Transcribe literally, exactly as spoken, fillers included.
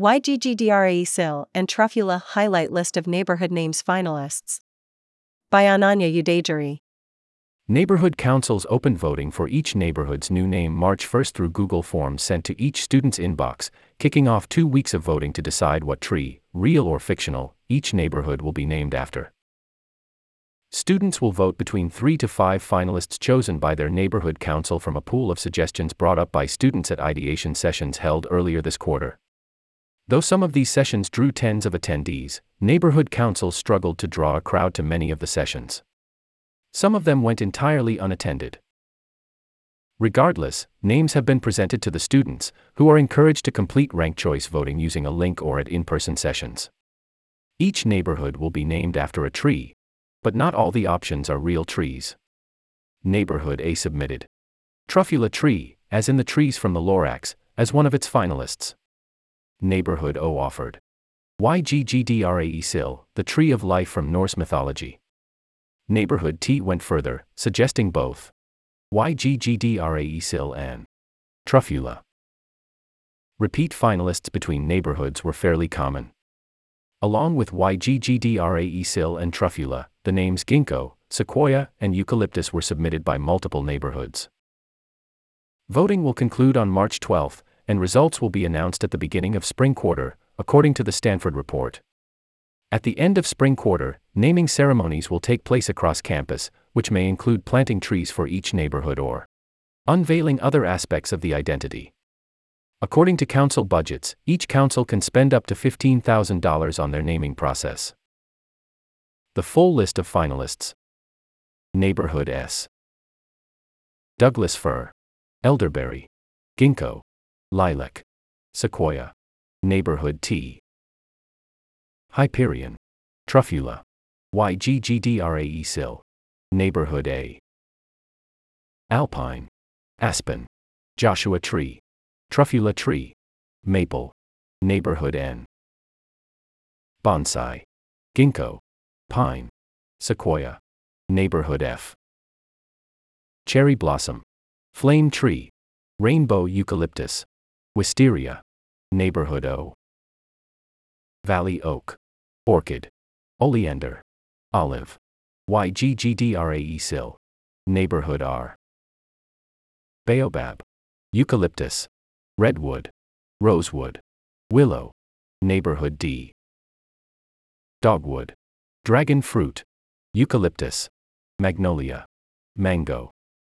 Yggdrasil and Truffula highlight list of neighborhood names finalists. By Ananya Udajari. Neighborhood councils open voting for each neighborhood's new name March first through Google Forms sent to each student's inbox, kicking off two weeks of voting to decide what tree, real or fictional, each neighborhood will be named after. Students will vote between three to five finalists chosen by their neighborhood council from a pool of suggestions brought up by students at ideation sessions held earlier this quarter. Though some of these sessions drew tens of attendees, neighborhood councils struggled to draw a crowd to many of the sessions. Some of them went entirely unattended. Regardless, names have been presented to the students, who are encouraged to complete ranked choice voting using a link or at in-person sessions. Each neighborhood will be named after a tree, but not all the options are real trees. Neighborhood A submitted Truffula tree, as in the trees from the Lorax, as one of its finalists. Neighborhood O offered Yggdrasil, the tree of life from Norse mythology. Neighborhood T went further, suggesting both Yggdrasil and Truffula. Repeat finalists between neighborhoods were fairly common. Along with Yggdrasil and Truffula, the names ginkgo, sequoia, and eucalyptus were submitted by multiple neighborhoods. Voting will conclude on March twelfth, and results will be announced at the beginning of spring quarter, according to the Stanford report. At the end of spring quarter, naming ceremonies will take place across campus, which may include planting trees for each neighborhood or unveiling other aspects of the identity. According to council budgets, each council can spend up to fifteen thousand dollars on their naming process. The full list of finalists. Neighborhood S. Douglas fir, elderberry, ginkgo, lilac, sequoia. Neighborhood T. Hyperion, Truffula, Yggdrasil. Neighborhood A. Alpine, aspen, Joshua tree, Truffula tree, maple. Neighborhood N. Bonsai, ginkgo, pine, sequoia. Neighborhood F. Cherry blossom, flame tree, rainbow eucalyptus, wisteria. Neighborhood O. Valley oak, orchid, oleander, olive. Yggdrasil. Neighborhood R. Baobab, eucalyptus, redwood, rosewood, willow. Neighborhood D. Dogwood, dragon fruit, eucalyptus, magnolia, mango.